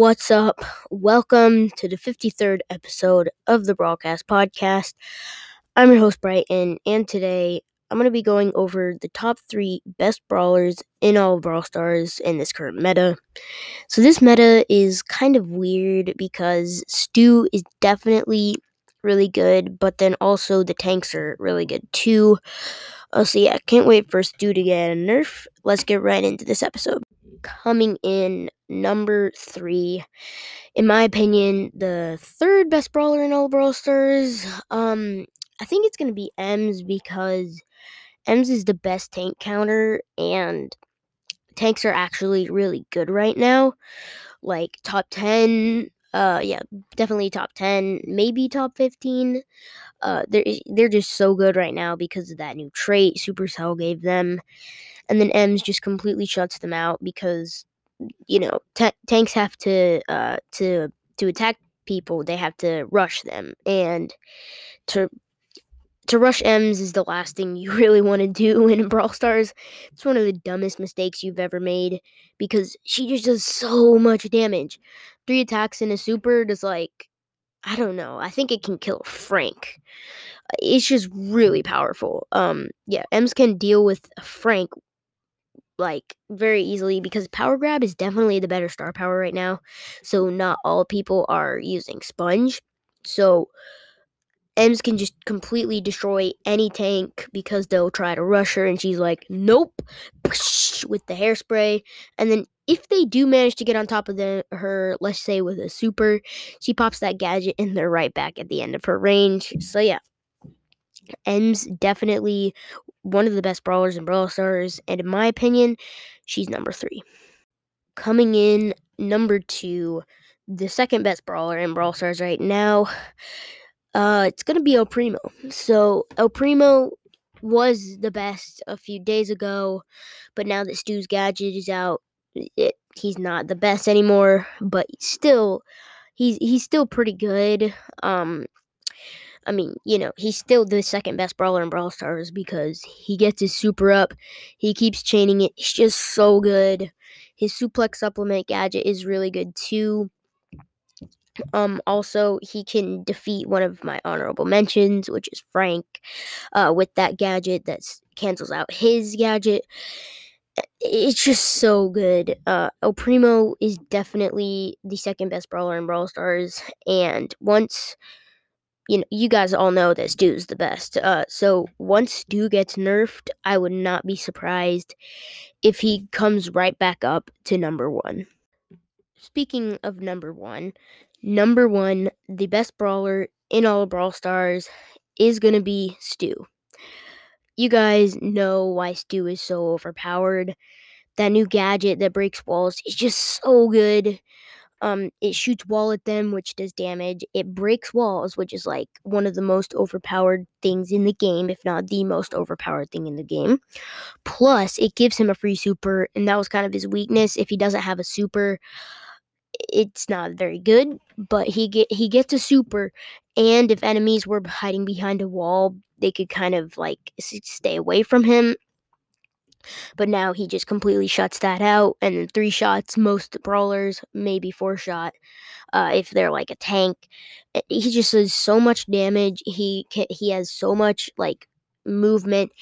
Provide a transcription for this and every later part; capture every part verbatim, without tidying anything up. What's up? Welcome to the fifty-third episode of the Brawlcast podcast. I'm your host, Brighton, and today I'm going to be going over the top three best brawlers in all of Brawl Stars in this current meta. So this meta is kind of weird because Stu is definitely really good, but then also the tanks are really good too. Oh, so yeah, can't wait for Stu to get a nerf. Let's get right into this episode. Coming in number three, in my opinion, the third best brawler in all Brawl Stars. Um, I think it's gonna be Ms because Ms is the best tank counter, and tanks are actually really good right now. Like top ten, uh, yeah, definitely top ten, maybe top fifteen. Uh, they're they're just so good right now because of that new trait Supercell gave them. And then Ms just completely shuts them out because, you know, t- tanks have to uh, to to attack people. They have to rush them, and to to rush Ms is the last thing you really want to do in Brawl Stars. It's one of the dumbest mistakes you've ever made because she just does so much damage. Three attacks in a super does like, I don't know. I think it can kill Frank. It's just really powerful. Um, yeah, Ms can deal with Frank like very easily because Power Grab is definitely the better star power right now, so not all people are using Sponge, so Ms can just completely destroy any tank because they'll try to rush her and she's like nope with the hairspray. And then if they do manage to get on top of the, her, let's say with a super, she pops that gadget and they're right back at the end of her range. So yeah, Ms definitely one of the best brawlers in Brawl Stars, and in my opinion, she's number three. Coming in number two, the second best brawler in Brawl Stars right now, uh, it's going to be El Primo. So El Primo was the best a few days ago, but now that Stu's gadget is out, it, he's not the best anymore, but still, he's, he's still pretty good. Um... I mean, you know, he's still the second best brawler in Brawl Stars because he gets his super up. He keeps chaining it. It's just so good. His suplex supplement gadget is really good too. Um, also, he can defeat one of my honorable mentions, which is Frank, uh, with that gadget that cancels out his gadget. It's just so good. Uh, El Primo is definitely the second best brawler in Brawl Stars, and once... You know, you guys all know that Stu's the best. Uh, so once Stu gets nerfed, I would not be surprised if he comes right back up to number one. Speaking of number one, number one, the best brawler in all of Brawl Stars is going to be Stu. You guys know why Stu is so overpowered. That new gadget that breaks walls is just so good. Um, it shoots wall at them, which does damage. It breaks walls, which is like one of the most overpowered things in the game, if not the most overpowered thing in the game. Plus, it gives him a free super, and that was kind of his weakness. If he doesn't have a super, it's not very good, but he get he gets a super, and if enemies were hiding behind a wall, they could kind of like stay away from him. But now he just completely shuts that out, and then three shots, most brawlers, maybe four shot, uh, if they're like a tank. He just does so much damage. He can, he has so much like movement.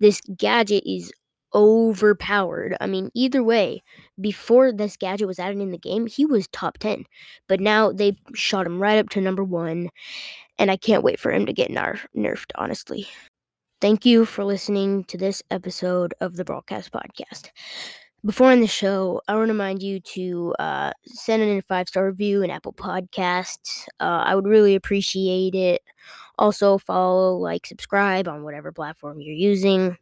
This gadget is overpowered. I mean, either way, before this gadget was added in the game, he was top ten. But now they shot him right up to number one, and I can't wait for him to get nerf- nerfed, honestly. Thank you for listening to this episode of the Broadcast podcast. Before on the show, I want to remind you to uh, send in a five-star review in Apple Podcasts. Uh, I would really appreciate it. Also, follow, like, subscribe on whatever platform you're using.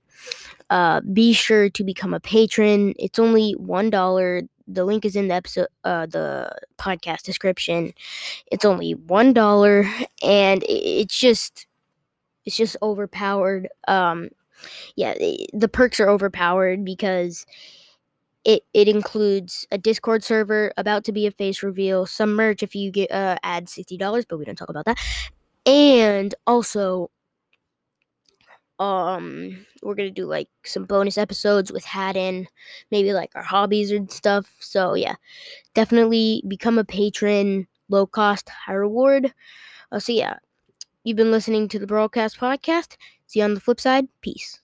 Uh, be sure to become a patron. It's only one dollar. The link is in the episode, uh, the podcast description. It's only one dollar, and it's just... It's just overpowered. Um, yeah, the perks are overpowered because it it includes a Discord server, about to be a face reveal, some merch if you get uh, add sixty dollars, but we don't talk about that. And also, Um, we're going to do, like, some bonus episodes with Haddon, maybe, like, our hobbies and stuff. So, yeah, definitely become a patron, low cost, high reward. Uh, so, yeah, you've been listening to the Broadcast podcast. See you on the flip side. Peace.